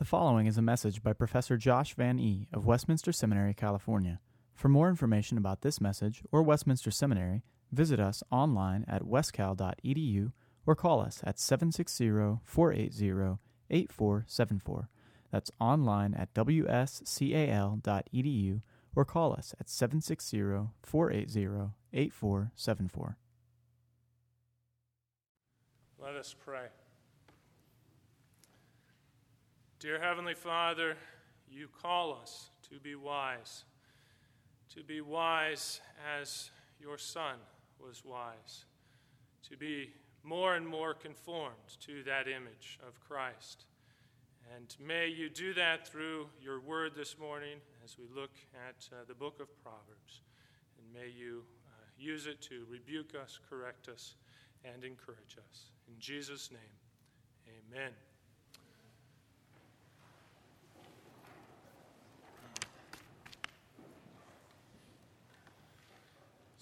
The following is a message by Professor Josh Van Ee of Westminster Seminary, California. For more information about this message or Westminster Seminary, visit us online at wscal.edu or call us at 760-480-8474. That's online at wscal.edu or call us at 760-480-8474. Let us pray. Dear Heavenly Father, you call us to be wise as your Son was wise, to be more and more conformed to that image of Christ. And may you do that through your word this morning as we look at the book of Proverbs. And may you use it to rebuke us, correct us, and encourage us. In Jesus' name, amen.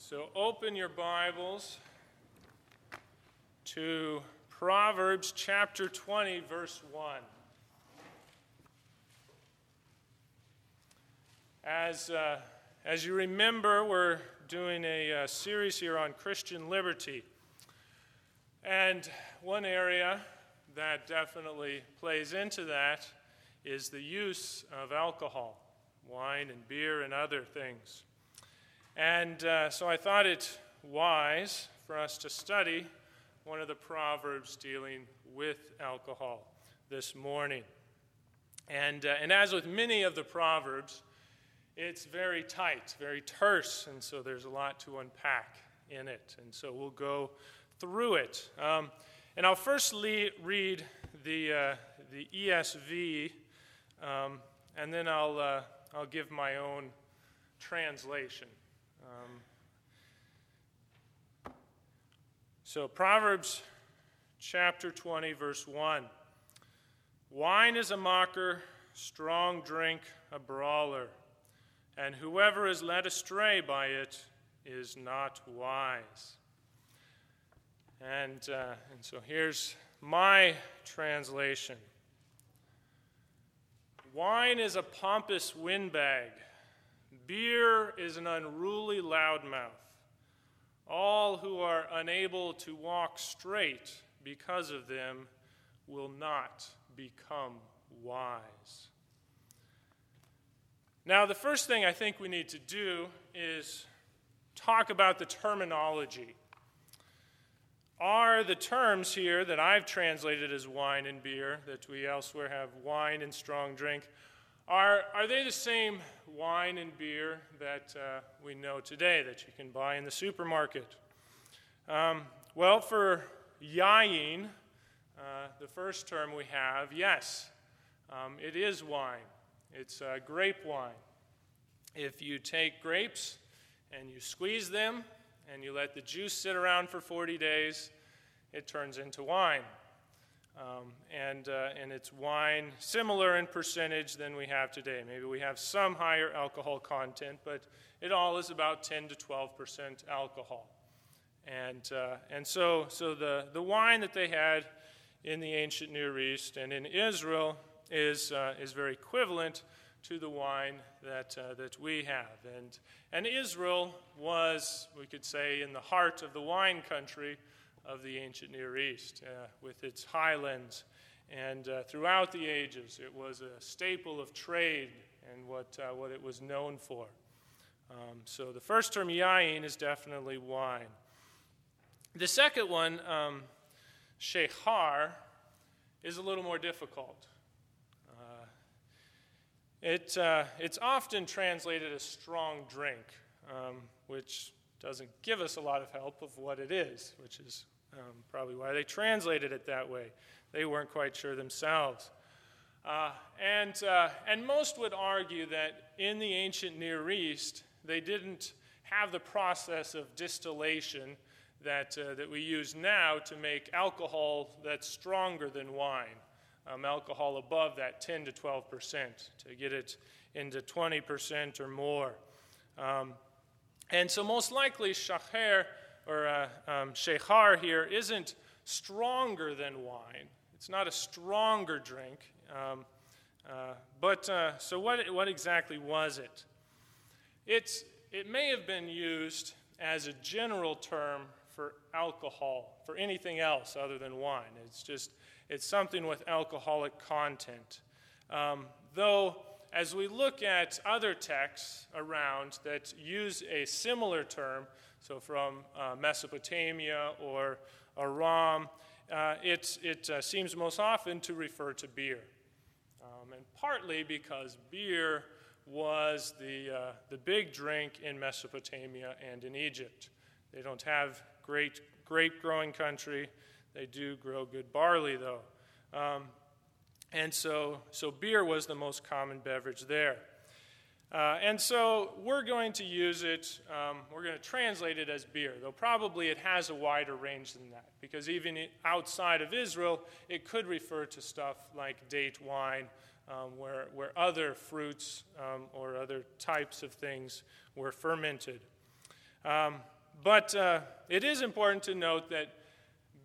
So open your Bibles to Proverbs chapter 20, verse 1. As you remember, we're doing a series here on Christian liberty. And one area that definitely plays into that is the use of alcohol, wine and beer and other things. And so I thought it wise for us to study one of the Proverbs dealing with alcohol this morning. And as with many of the Proverbs, it's very tight, very terse, and so there's a lot to unpack in it. And so we'll go through it. And I'll first read the ESV, and then I'll give my own translation. So Proverbs chapter 20, verse 1. Wine is a mocker, strong drink a brawler, and whoever is led astray by it is not wise. And so here's my translation. Wine is a pompous windbag. Beer is an unruly loudmouth. All who are unable to walk straight because of them will not become wise. Now, the first thing I think we need to do is talk about the terminology. Are the terms here that I've translated as wine and beer, that we elsewhere have wine and strong drink, Are they the same wine and beer that we know today that you can buy in the supermarket? Well, for yayin, the first term we have, yes, it is wine. It's grape wine. If you take grapes and you squeeze them and you let the juice sit around for 40 days, it turns into wine. And it's wine similar in percentage than we have today. Maybe we have some higher alcohol content, but it all is about 10 to 12% alcohol. And so the wine that they had in the ancient Near East and in Israel is very equivalent to the wine that we have. And Israel was, we could say, in the heart of the wine country of the ancient Near East, with its highlands. And throughout the ages, it was a staple of trade and what it was known for. So the first term, yayin, is definitely wine. The second one, shekhar, is a little more difficult. It's often translated as strong drink, which doesn't give us a lot of help of what it is, which is probably why they translated it that way. They weren't quite sure themselves. And most would argue that in the ancient Near East, they didn't have the process of distillation that we use now to make alcohol that's stronger than wine, alcohol above that 10 to 12%, to get it into 20% or more. And so most likely shekhar here isn't stronger than wine. It's not a stronger drink So what exactly was it? It may have been used as a general term for alcohol, for anything else other than wine. It's something with alcoholic content. Though, as we look at other texts around that use a similar term, so from Mesopotamia or Aram, it seems most often to refer to beer. And partly because beer was the big drink in Mesopotamia and in Egypt. They don't have great grape-growing country. They do grow good barley, though. And so beer was the most common beverage there. And so we're going to use it, we're going to translate it as beer, though probably it has a wider range than that, because even outside of Israel, it could refer to stuff like date wine, where other fruits or other types of things were fermented. But it is important to note that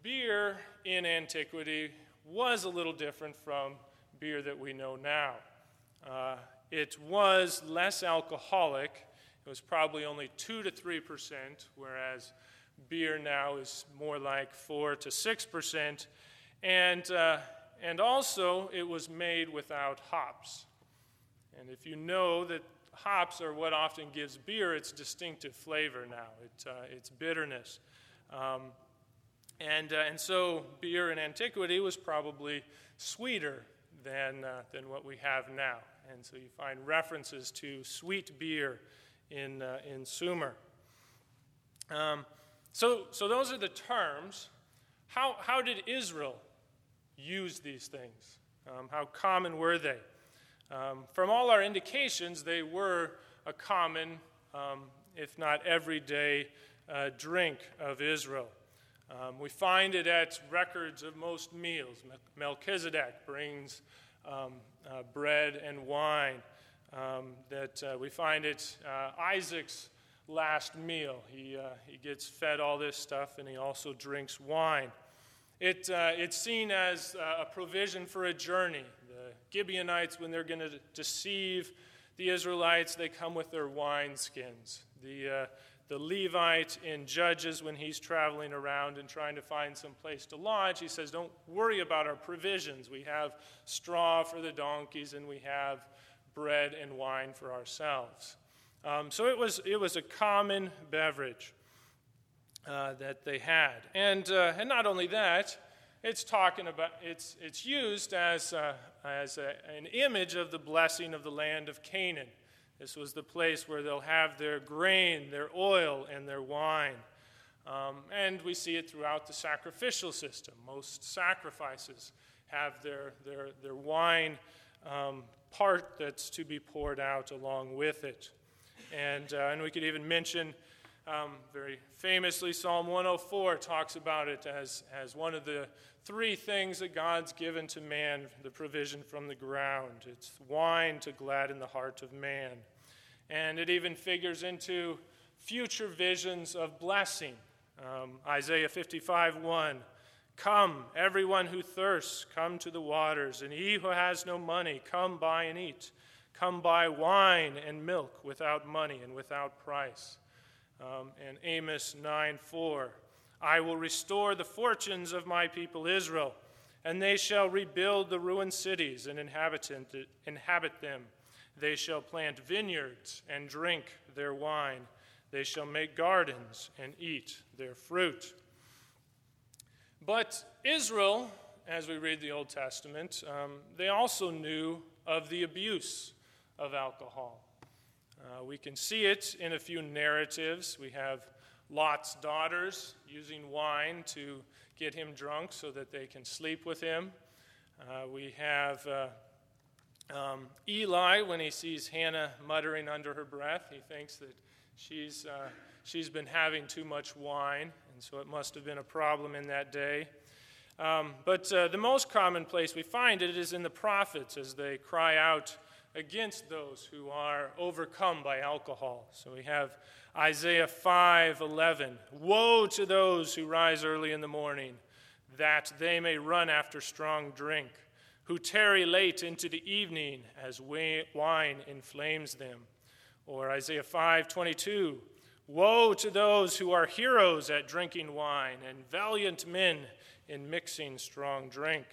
beer in antiquity was a little different from beer that we know now. It was less alcoholic. It was probably only 2 to 3%, whereas beer now is more like 4 to 6%. And also, it was made without hops. And if you know that hops are what often gives beer its distinctive flavor now, its bitterness. And so beer in antiquity was probably sweeter than what we have now. And so you find references to sweet beer in Sumer. So those are the terms. How did Israel use these things? How common were they? From all our indications, they were a common, if not everyday, drink of Israel. We find it at records of most meals. Melchizedek brings bread and wine. We find it Isaac's last meal. He gets fed all this stuff, and he also drinks wine. It's seen as a provision for a journey. The Gibeonites, when they're going to deceive the Israelites, they come with their wineskins. The Levite in Judges, when he's traveling around and trying to find some place to lodge, he says, don't worry about our provisions. We have straw for the donkeys, and we have bread and wine for ourselves. So it was a common beverage that they had. And not only that, it's talking about it's used as an image of the blessing of the land of Canaan. This was the place where they'll have their grain, their oil, and their wine. And we see it throughout the sacrificial system. Most sacrifices have their wine part that's to be poured out along with it. And we could even mention, very famously, Psalm 104 talks about it as one of the three things that God's given to man, the provision from the ground. It's wine to gladden the heart of man. And it even figures into future visions of blessing. Isaiah 55:1, come, everyone who thirsts, come to the waters, and he who has no money, come buy and eat. Come buy wine and milk without money and without price. And Amos 9:4, I will restore the fortunes of my people Israel, and they shall rebuild the ruined cities and inhabit them. They shall plant vineyards and drink their wine. They shall make gardens and eat their fruit. But Israel, as we read the Old Testament, they also knew of the abuse of alcohol. We can see it in a few narratives. We have Lot's daughters using wine to get him drunk so that they can sleep with him. We have Eli, when he sees Hannah muttering under her breath, he thinks that she's been having too much wine, and so it must have been a problem in that day. But the most common place we find it is in the prophets as they cry out against those who are overcome by alcohol. So we have Isaiah 5:11, woe to those who rise early in the morning, that they may run after strong drink, who tarry late into the evening as wine inflames them. Or Isaiah 5:22, woe to those who are heroes at drinking wine and valiant men in mixing strong drink.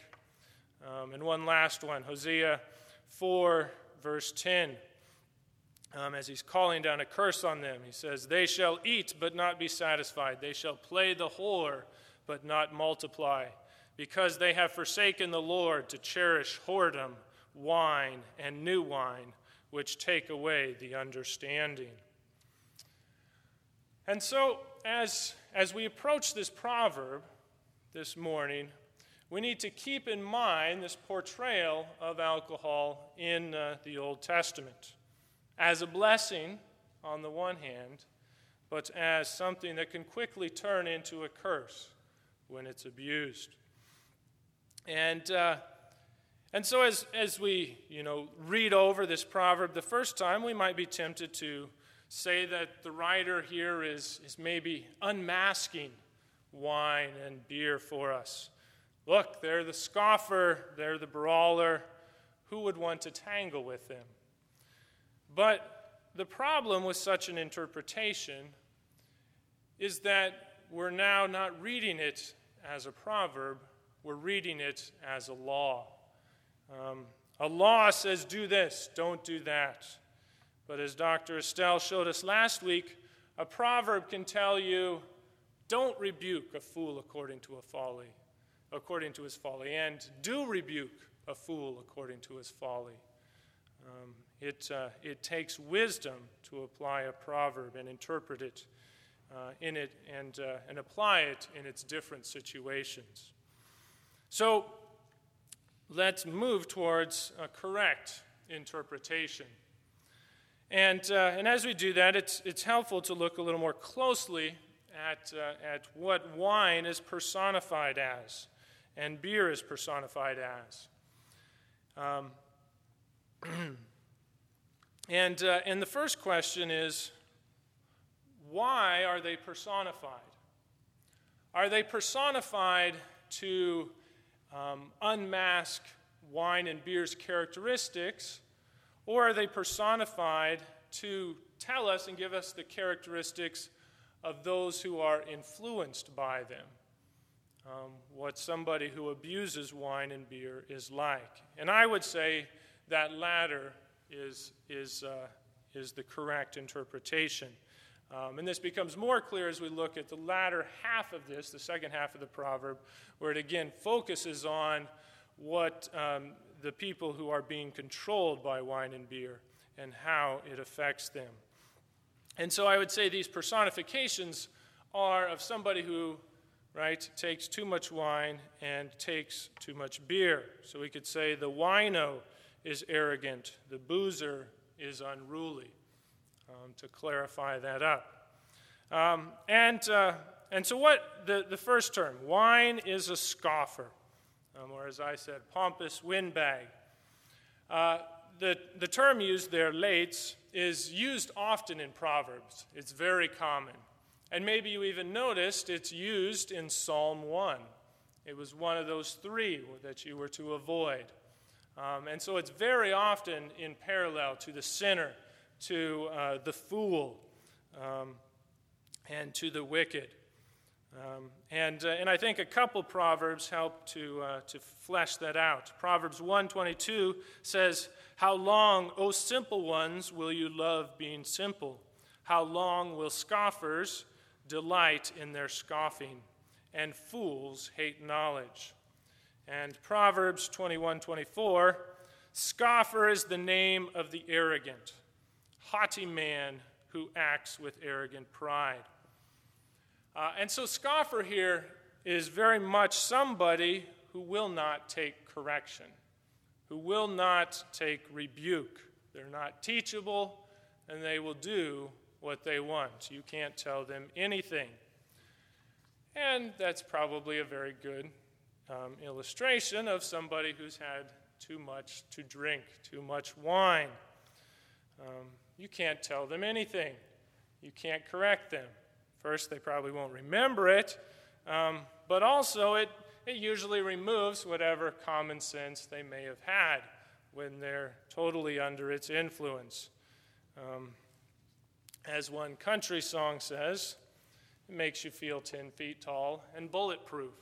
And one last one, Hosea 4, verse 10. As he's calling down a curse on them, he says, they shall eat but not be satisfied. They shall play the whore but not multiply, because they have forsaken the Lord to cherish whoredom, wine, and new wine, which take away the understanding. And so, as we approach this proverb this morning, we need to keep in mind this portrayal of alcohol in the Old Testament, as a blessing on the one hand, but as something that can quickly turn into a curse when it's abused. And so as we, read over this proverb the first time, we might be tempted to say that the writer here is maybe unmasking wine and beer for us. Look, they're the scoffer, they're the brawler. Who would want to tangle with them? But the problem with such an interpretation is that we're now not reading it as a proverb, we're reading it as a law. A law says do this, don't do that. But as Dr. Estelle showed us last week, a proverb can tell you, don't rebuke a fool according to his folly, and do rebuke a fool according to his folly. It takes wisdom to apply a proverb and interpret it in it and apply it in its different situations. So let's move towards a correct interpretation. And as we do that, it's helpful to look a little more closely at what wine is personified as and beer is personified as. And the first question is, why are they personified? Are they personified to unmask wine and beer's characteristics, or are they personified to tell us and give us the characteristics of those who are influenced by them? What somebody who abuses wine and beer is like. And I would say that latter is the correct interpretation. And this becomes more clear as we look at the latter half of this, the second half of the proverb, where it again focuses on what the people who are being controlled by wine and beer and how it affects them. And so I would say these personifications are of somebody who, takes too much wine and takes too much beer. So we could say the wino is arrogant, the boozer is unruly, to clarify that up. And so what, the first term, wine is a scoffer, or as I said, pompous windbag. The term used there, lates, is used often in Proverbs. It's very common. And maybe you even noticed it's used in Psalm 1. It was one of those three that you were to avoid. And so it's very often in parallel to the sinner, to the fool, and to the wicked. And I think a couple proverbs help to flesh that out. Proverbs 1:22 says, how long, O simple ones, will you love being simple? How long will scoffers delight in their scoffing? And fools hate knowledge. And Proverbs 21:24, scoffer is the name of the arrogant, haughty man who acts with arrogant pride. And so scoffer here is very much somebody who will not take correction, who will not take rebuke. They're not teachable, and they will do what they want. You can't tell them anything. And that's probably a very good illustration of somebody who's had too much to drink, too much wine. You can't tell them anything. You can't correct them. First, they probably won't remember it, but also it it usually removes whatever common sense they may have had when they're totally under its influence. As one country song says, it makes you feel 10 feet tall and bulletproof.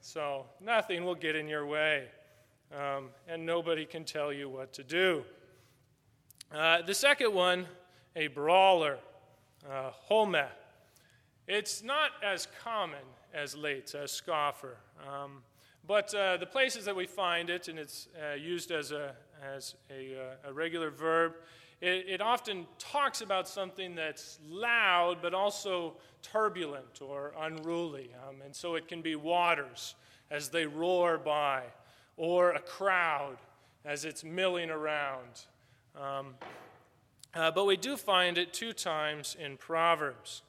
So nothing will get in your way, and nobody can tell you what to do. The second one, a brawler, Homa. It's not as common as late, as scoffer, but the places that we find it, and it's used as a regular verb, it often talks about something that's loud but also turbulent or unruly, and so it can be waters as they roar by, or a crowd as it's milling around. But we do find it two times in Proverbs.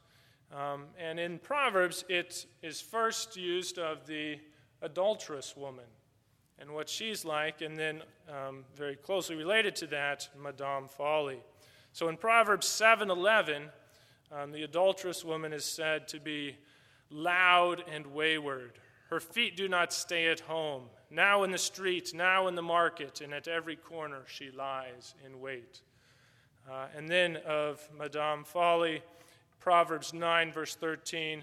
And in Proverbs, it is first used of the adulterous woman and what she's like, and then very closely related to that, Madame Folly. So in Proverbs 7:11, the adulterous woman is said to be loud and wayward. Her feet do not stay at home. Now in the street, now in the market, and at every corner she lies in wait. And then of Madame Folly, Proverbs 9:13,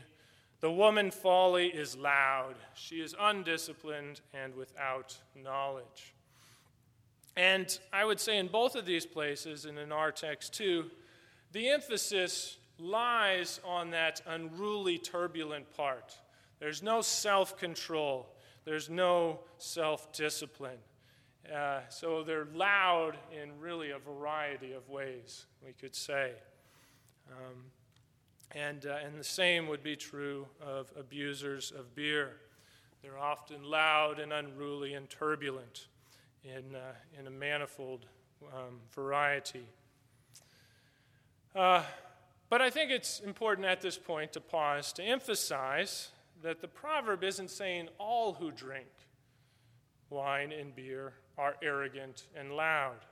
the woman folly is loud. She is undisciplined and without knowledge. And I would say in both of these places, and in our text too, the emphasis lies on that unruly, turbulent part. There's no self-control. There's no self-discipline. So they're loud in really a variety of ways, we could say. And the same would be true of abusers of beer. They're often loud and unruly and turbulent in a manifold variety. But I think it's important at this point to pause to emphasize that the proverb isn't saying all who drink wine and beer are arrogant and loud.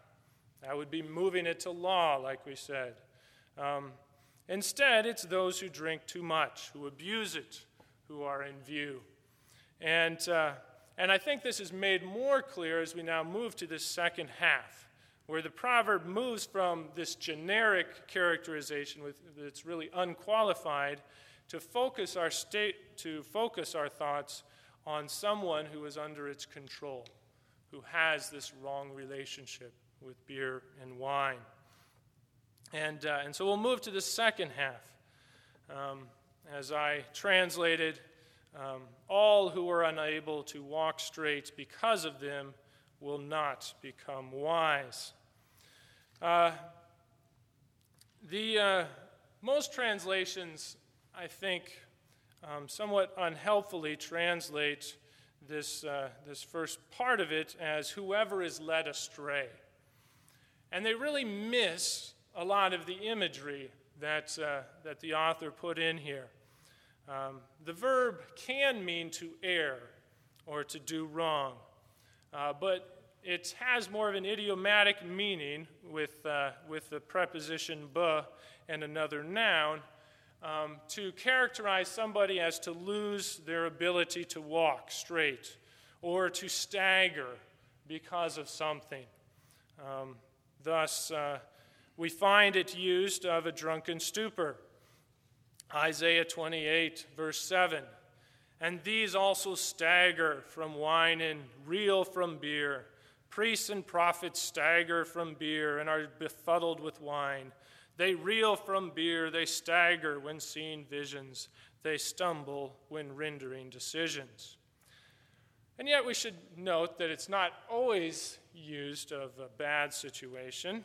That would be moving it to law, like we said. Instead, it's those who drink too much, who abuse it, who are in view. And I think this is made more clear as we now move to this second half, where the proverb moves from this generic characterization that's really unqualified to focus our thoughts on someone who is under its control, who has this wrong relationship with beer and wine. And so we'll move to the second half. As I translated, all who are unable to walk straight because of them will not become wise. Most translations, I think, somewhat unhelpfully translate this first part of it as whoever is led astray. And they really miss a lot of the imagery that the author put in here. The verb can mean to err or to do wrong, but it has more of an idiomatic meaning with the preposition "b" and another noun to characterize somebody as to lose their ability to walk straight or to stagger because of something. We find it used of a drunken stupor. Isaiah 28:7. And these also stagger from wine and reel from beer. Priests and prophets stagger from beer and are befuddled with wine. They reel from beer, they stagger when seeing visions. They stumble when rendering decisions. And yet we should note that it's not always used of a bad situation.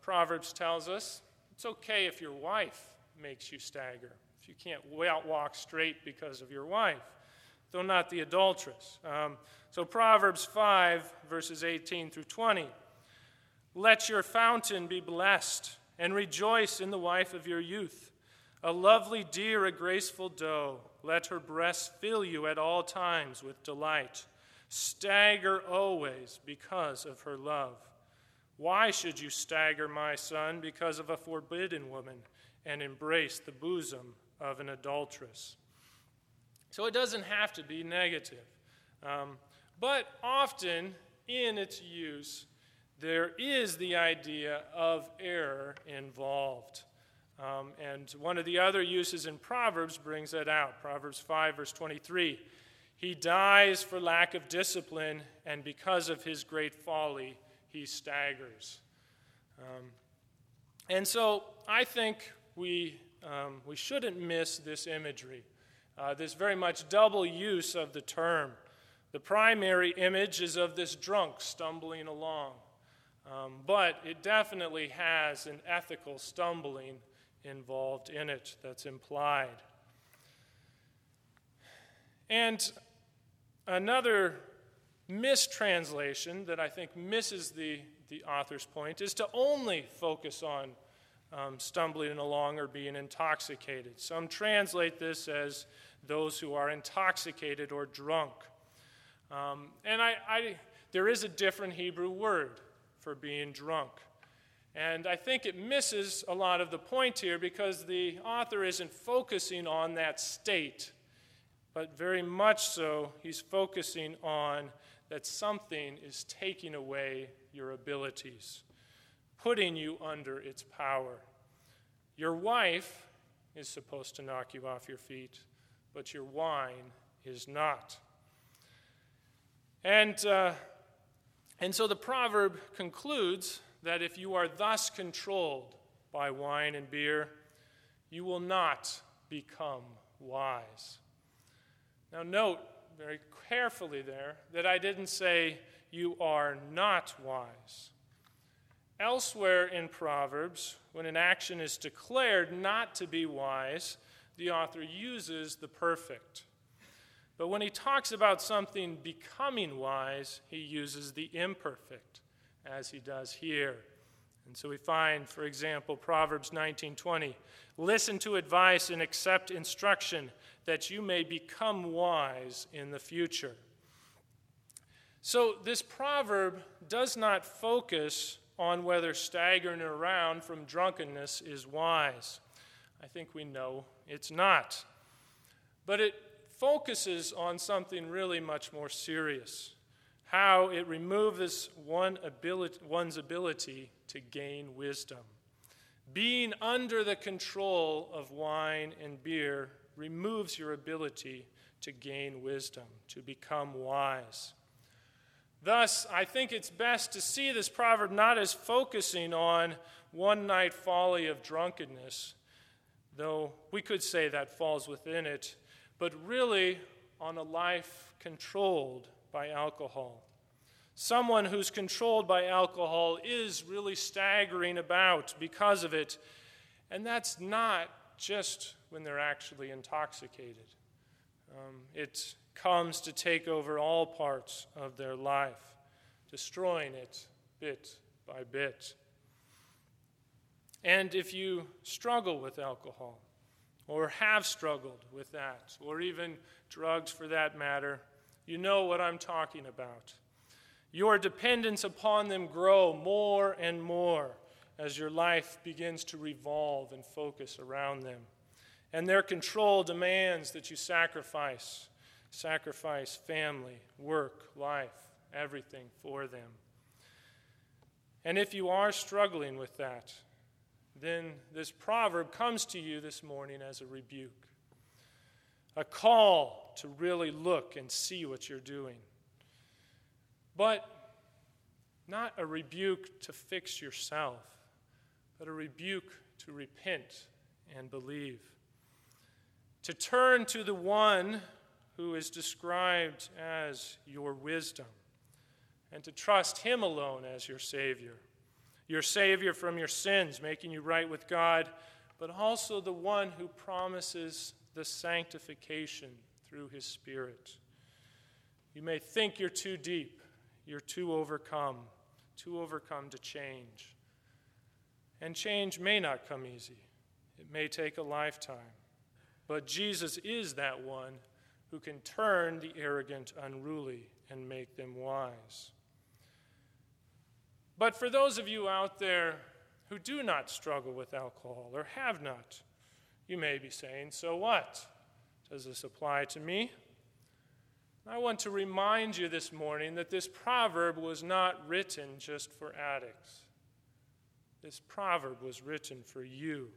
Proverbs tells us it's okay if your wife makes you stagger, if you can't walk straight because of your wife, though not the adulteress. So Proverbs 5:18-20, let your fountain be blessed and rejoice in the wife of your youth, a lovely deer, a graceful doe. Let her breasts fill you at all times with delight. Stagger always because of her love. Why should you stagger, my son, because of a forbidden woman, and embrace the bosom of an adulteress? So it doesn't have to be negative. But often in its use, there is the idea of error involved. And one of the other uses in Proverbs brings that out. Proverbs 5, verse 23. He dies for lack of discipline, and because of his great folly, he staggers. And so I think we shouldn't miss this imagery, this very much double use of the term. The primary image is of this drunk stumbling along, but it definitely has an ethical stumbling involved in it that's implied. And another mistranslation that I think misses the author's point is to only focus on stumbling along or being intoxicated. Some translate this as those who are intoxicated or drunk. And there is a different Hebrew word for being drunk. And I think it misses a lot of the point here because the author isn't focusing on that state, but very much so he's focusing on that something is taking away your abilities, putting you under its power. Your wife is supposed to knock you off your feet, but your wine is not. And so the proverb concludes that if you are thus controlled by wine and beer, you will not become wise. Now note very carefully there that I didn't say you are not wise. Elsewhere in Proverbs, when an action is declared not to be wise, the author uses the perfect. But when he talks about something becoming wise, he uses the imperfect, as he does here. And so we find, for example, Proverbs 19:20, listen to advice and accept instruction that you may become wise in the future. So this proverb does not focus on whether staggering around from drunkenness is wise. I think we know it's not. But it focuses on something really much more serious, how it removes one's ability to gain wisdom. Being under the control of wine and beer removes your ability to gain wisdom, to become wise. Thus, I think it's best to see this proverb not as focusing on one-night folly of drunkenness, though we could say that falls within it, but really on a life controlled by alcohol. Someone who's controlled by alcohol is really staggering about because of it, and that's not just when they're actually intoxicated. It comes to take over all parts of their life, destroying it bit by bit. And if you struggle with alcohol, or have struggled with that, or even drugs for that matter, you know what I'm talking about. Your dependence upon them grow more and more as your life begins to revolve and focus around them. And their control demands that you sacrifice family, work, life, everything for them. And if you are struggling with that, then this proverb comes to you this morning as a rebuke, a call to really look and see what you're doing. But not a rebuke to fix yourself, but a rebuke to repent and believe. To turn to the one who is described as your wisdom, and to trust him alone as your Savior from your sins, making you right with God, but also the one who promises the sanctification through his Spirit. You may think you're too deep, you're too overcome to change. And change may not come easy. It may take a lifetime. But Jesus is that one who can turn the arrogant unruly and make them wise. But for those of you out there who do not struggle with alcohol or have not, you may be saying, so what? does this apply to me? I want to remind you this morning that this proverb was not written just for addicts. This proverb was written for you.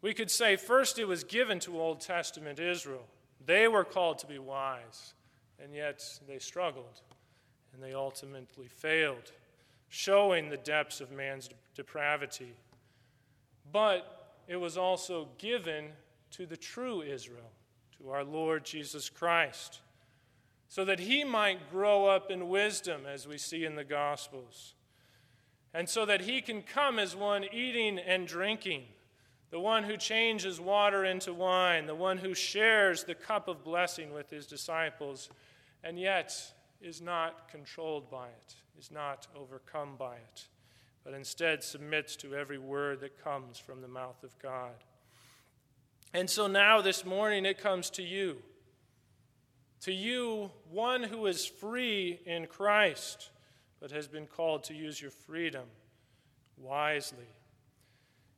We could say first it was given to Old Testament Israel. They were called to be wise, and yet they struggled, and they ultimately failed, showing the depths of man's depravity. But it was also given to the true Israel, to our Lord Jesus Christ, so that he might grow up in wisdom, as we see in the Gospels, and so that he can come as one eating and drinking, the one who changes water into wine, the one who shares the cup of blessing with his disciples, and yet is not controlled by it, is not overcome by it, but instead submits to every word that comes from the mouth of God. And so now this morning it comes to you. To you, one who is free in Christ, but has been called to use your freedom wisely.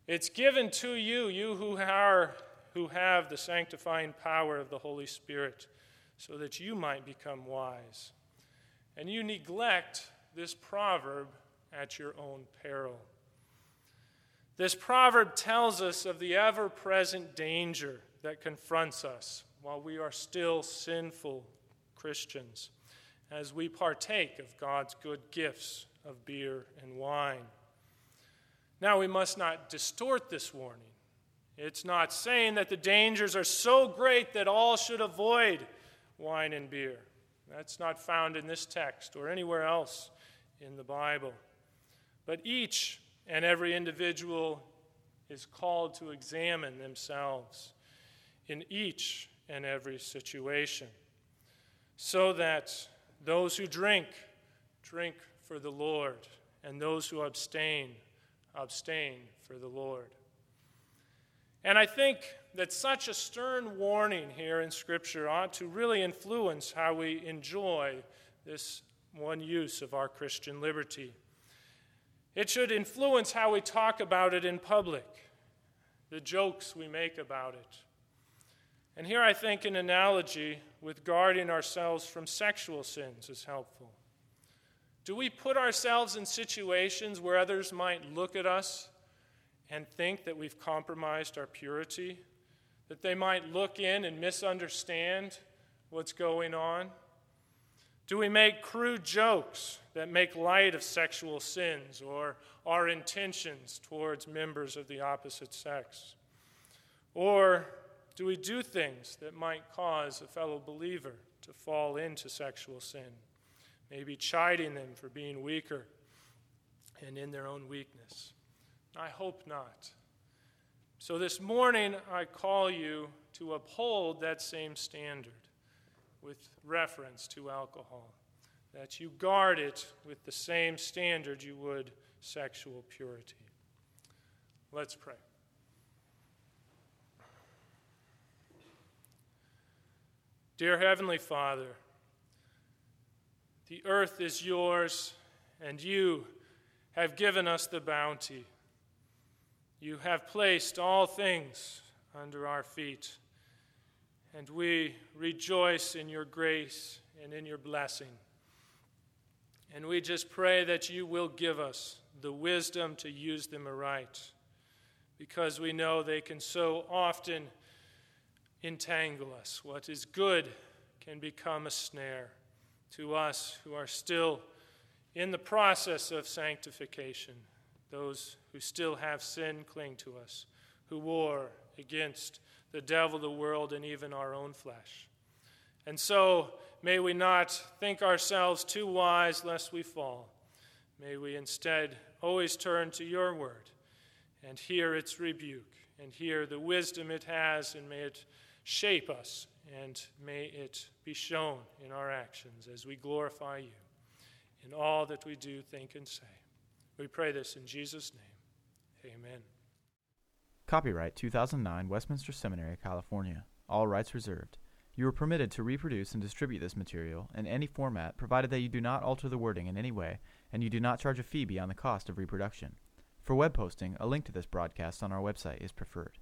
It's given to you, you who have the sanctifying power of the Holy Spirit, so that you might become wise. And you neglect this proverb at your own peril. This proverb tells us of the ever-present danger that confronts us while we are still sinful Christians, as we partake of God's good gifts of beer and wine. Now, we must not distort this warning. It's not saying that the dangers are so great that all should avoid wine and beer. That's not found in this text or anywhere else in the Bible. But each and every individual is called to examine themselves in each and every situation, so that those who drink, drink for the Lord, and those who abstain, abstain for the Lord. And I think that such a stern warning here in Scripture ought to really influence how we enjoy this one use of our Christian liberty. It should influence how we talk about it in public, the jokes we make about it. And here I think an analogy with guarding ourselves from sexual sins is helpful. Do we put ourselves in situations where others might look at us and think that we've compromised our purity, that they might look in and misunderstand what's going on? Do we make crude jokes that make light of sexual sins or our intentions towards members of the opposite sex? Or do we do things that might cause a fellow believer to fall into sexual sin, maybe chiding them for being weaker and in their own weakness? I hope not. So this morning I call you to uphold that same standard with reference to alcohol, that you guard it with the same standard you would sexual purity. Let's pray. Dear Heavenly Father, the earth is yours, and you have given us the bounty. You have placed all things under our feet, and we rejoice in your grace and in your blessing. And we just pray that you will give us the wisdom to use them aright, because we know they can so often entangle us. What is good can become a snare to us who are still in the process of sanctification, those who still have sin cling to us, who war against the devil, the world, and even our own flesh. And so may we not think ourselves too wise lest we fall. May we instead always turn to your word and hear its rebuke and hear the wisdom it has, and may it shape us and may it be shown in our actions as we glorify you in all that we do, think, and say. We pray this in Jesus' name. Amen. Copyright 2009 Westminster Seminary, California. All rights reserved. You are permitted to reproduce and distribute this material in any format provided that you do not alter the wording in any way and you do not charge a fee beyond the cost of reproduction. For web posting, a link to this broadcast on our website is preferred.